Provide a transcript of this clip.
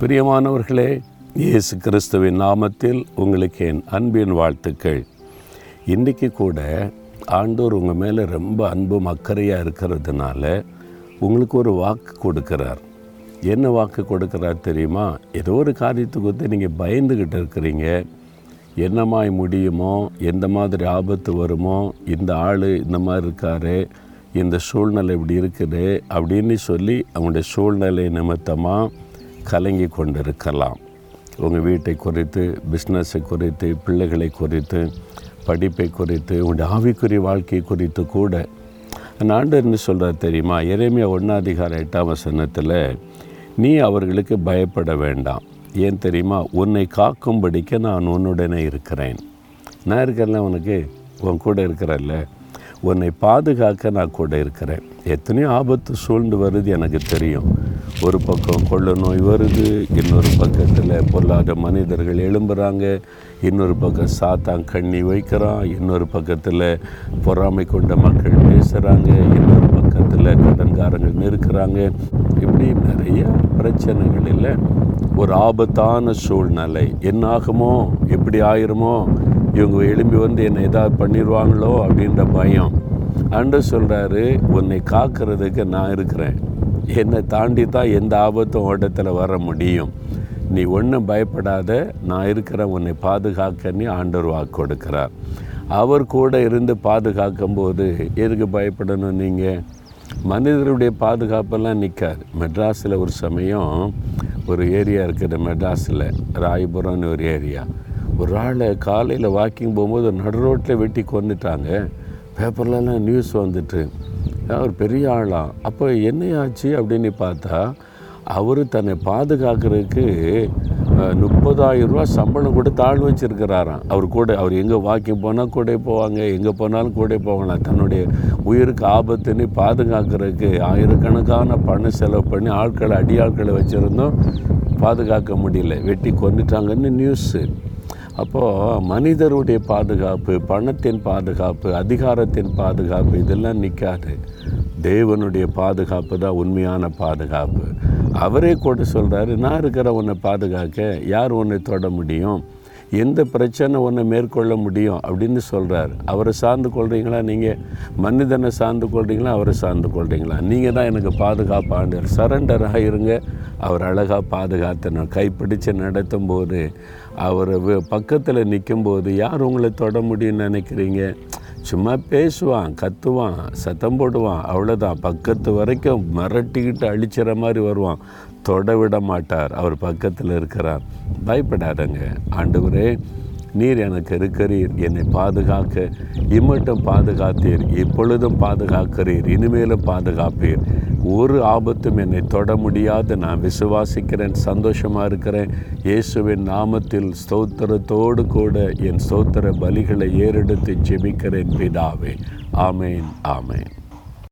பிரியமானவர்களே, இயேசு கிறிஸ்துவின் நாமத்தில் உங்களுக்கு என் அன்பின் வாழ்த்துக்கள். இன்றைக்கு கூட ஆண்டோர் உங்கள் மேலே ரொம்ப அன்பும் அக்கறையாக இருக்கிறதுனால உங்களுக்கு ஒரு வாக்கு கொடுக்குறார். என்ன வாக்கு கொடுக்குறார் தெரியுமா? ஏதோ ஒரு காரியத்துக்கு வந்து நீங்கள் பயந்துக்கிட்டு இருக்கிறீங்க. என்னமாய் முடியுமோ, எந்த மாதிரி ஆபத்து வருமோ, இந்த ஆள் இந்த மாதிரி இருக்கார், இந்த சூழ்நிலை இப்படி இருக்குது அப்படின்னு சொல்லி அவங்களுடைய சூழ்நிலை நிமித்தமாக கலங்கி கொண்டிருக்கலாம். உங்கள் வீட்டை குறித்து, பிஸ்னஸை குறித்து, பிள்ளைகளை குறித்து, படிப்பை குறித்து, உங்களுடைய ஆவிக்குரிய வாழ்க்கை குறித்து கூட ஆண்டவர்னு சொல்கிறார் தெரியுமா? எரேமியா 1:8 நீ அவர்களுக்கு பயப்பட வேண்டாம். ஏன் தெரியுமா? உன்னை காக்கும்படிக்க நான் உன்னுடனே இருக்கிறேன். நான் இருக்கிறேன்ல, உனக்கு உன் கூட இருக்கிறல்ல, உன்னை பாதுகாக்க நான் கூட இருக்கிறேன். எத்தனையோ ஆபத்து சூழ்ந்து வருது, எனக்கு தெரியும். ஒரு பக்கம் கொள்ள நோய் வருது, இன்னொரு பக்கத்தில் பொல்லாத மனிதர்கள் எழும்புறாங்க, இன்னொரு பக்கம் சாத்தான் கண்ணி வைக்கிறான், இன்னொரு பக்கத்தில் பொறாமை கொண்ட மக்கள் பேசுகிறாங்க, இன்னொரு பக்கத்தில் கடன்காரங்கள் நிற்கிறாங்க. இப்படி நிறைய பிரச்சனைகள் இல்லை, ஒரு ஆபத்தான சூழ்நிலை. என்னாகுமோ, எப்படி ஆயிருமோ, இவங்க எழும்பி வந்து என்னை ஏதாவது பண்ணிடுவாங்களோ அப்படின்ற பயம். அன்று சொல்கிறாரு, உன்னை காக்கிறதுக்கு நான் இருக்கிறேன். என்னை தாண்டி தான் எந்த ஆபத்தும் ஓட்டத்தில் வர முடியும். நீ ஒன்றும் பயப்படாத, நான் இருக்கிறேன், உன்னை பாதுகாக்கன்னு ஆண்டவர் வாக்கு கொடுக்கிறார். அவர் கூட இருந்து பாதுகாக்கும்போது எதுக்கு பயப்படணும்? நீங்கள் மனிதருடைய பாதுகாப்பெல்லாம் நிற்காது. மெட்ராஸில் ஒரு சமயம் ஒரு ஏரியா இருக்குது, மெட்ராஸில் ராயபுரம்னு ஒரு ஏரியா. ஒரு ஆளை காலையில் வாக்கிங் போகும்போது நடு ரோட்டில் வெட்டி கொண்டுட்டாங்க. பேப்பர்லாம் நியூஸ் வந்துட்டு ஒரு பெரிய ஆளாம். அப்போ என்னையாச்சு அப்படின்னு பார்த்தா, அவர் தன்னை பாதுகாக்கிறதுக்கு 30,000 ரூபா சம்பளம் கூட தாழ்வு வச்சுருக்கிறாராம். அவர் கூட, அவர் எங்கே வாக்கிங் போனால் கூட போவாங்க, எங்கே போனாலும் கூட போகலாம். தன்னுடைய உயிருக்கு ஆபத்துன்னு பாதுகாக்கிறதுக்கு ஆயிரக்கணக்கான பணம் செலவு பண்ணி ஆட்களை, அடியாட்களை வச்சுருந்தோம், பாதுகாக்க முடியல, வெட்டி கொண்டுட்டாங்கன்னு நியூஸு. அப்போது மனிதருடைய பாதுகாப்பு, பணத்தின் பாதுகாப்பு, அதிகாரத்தின் பாதுகாப்பு இதெல்லாம் நிற்காது. தேவனுடைய பாதுகாப்பு தான் உண்மையான பாதுகாப்பு. அவரே கூட சொல்கிறாரு, நான் இருக்கிற உன்னை பாதுகாக்க, யார் உன்னை தொட முடியும், எந்த பிரச்சனை ஒன்றை மேற்கொள்ள முடியும் அப்படின்னு சொல்கிறார். அவரை சார்ந்து கொள்கிறீங்களா? நீங்கள் மனிதனை சார்ந்து கொள்கிறீங்களா? அவரை சார்ந்து கொள்கிறீங்களா? நீங்கள் தான் எனக்கு பாதுகாப்பு ஆண்டவர். சரண்டராக இருங்க. அவர் அழகாக பாதுகாத்தனர் கைப்பிடித்து நடத்தும் போது, அவர் பக்கத்தில் நிற்கும்போது யார் உங்களை தொட முடியும்னு நினைக்கிறீங்க? சும்மா பேசுவான், கத்துவான், சத்தம் போடுவான், அவ்வளோதான். பக்கத்து வரைக்கும் மிரட்டிக்கிட்டு அழிச்சிற மாதிரி வருவான், தொட விட மாட்டார். அவர் பக்கத்தில் இருக்கிறார். பயப்படாதங்க. ஆண்டவரே, நீர் எனக்கு இருக்கிறீர், என்னை பாதுகாக்க இம்மட்டும் பாதுகாத்தீர், இப்பொழுதும் பாதுகாக்கிறீர், இனிமேலும் பாதுகாப்பீர். ஒரு ஆபத்தும் என்னை தொட முடியாது. நான் விசுவாசிக்கிறேன், சந்தோஷமாக இருக்கிறேன். இயேசுவின் நாமத்தில் ஸ்தோத்திரத்தோடு கூட என் ஸ்தோத்திர பலிகளை ஏறெடுத்து ஜெபிக்கிறேன் பிதாவே. ஆமேன், ஆமேன்.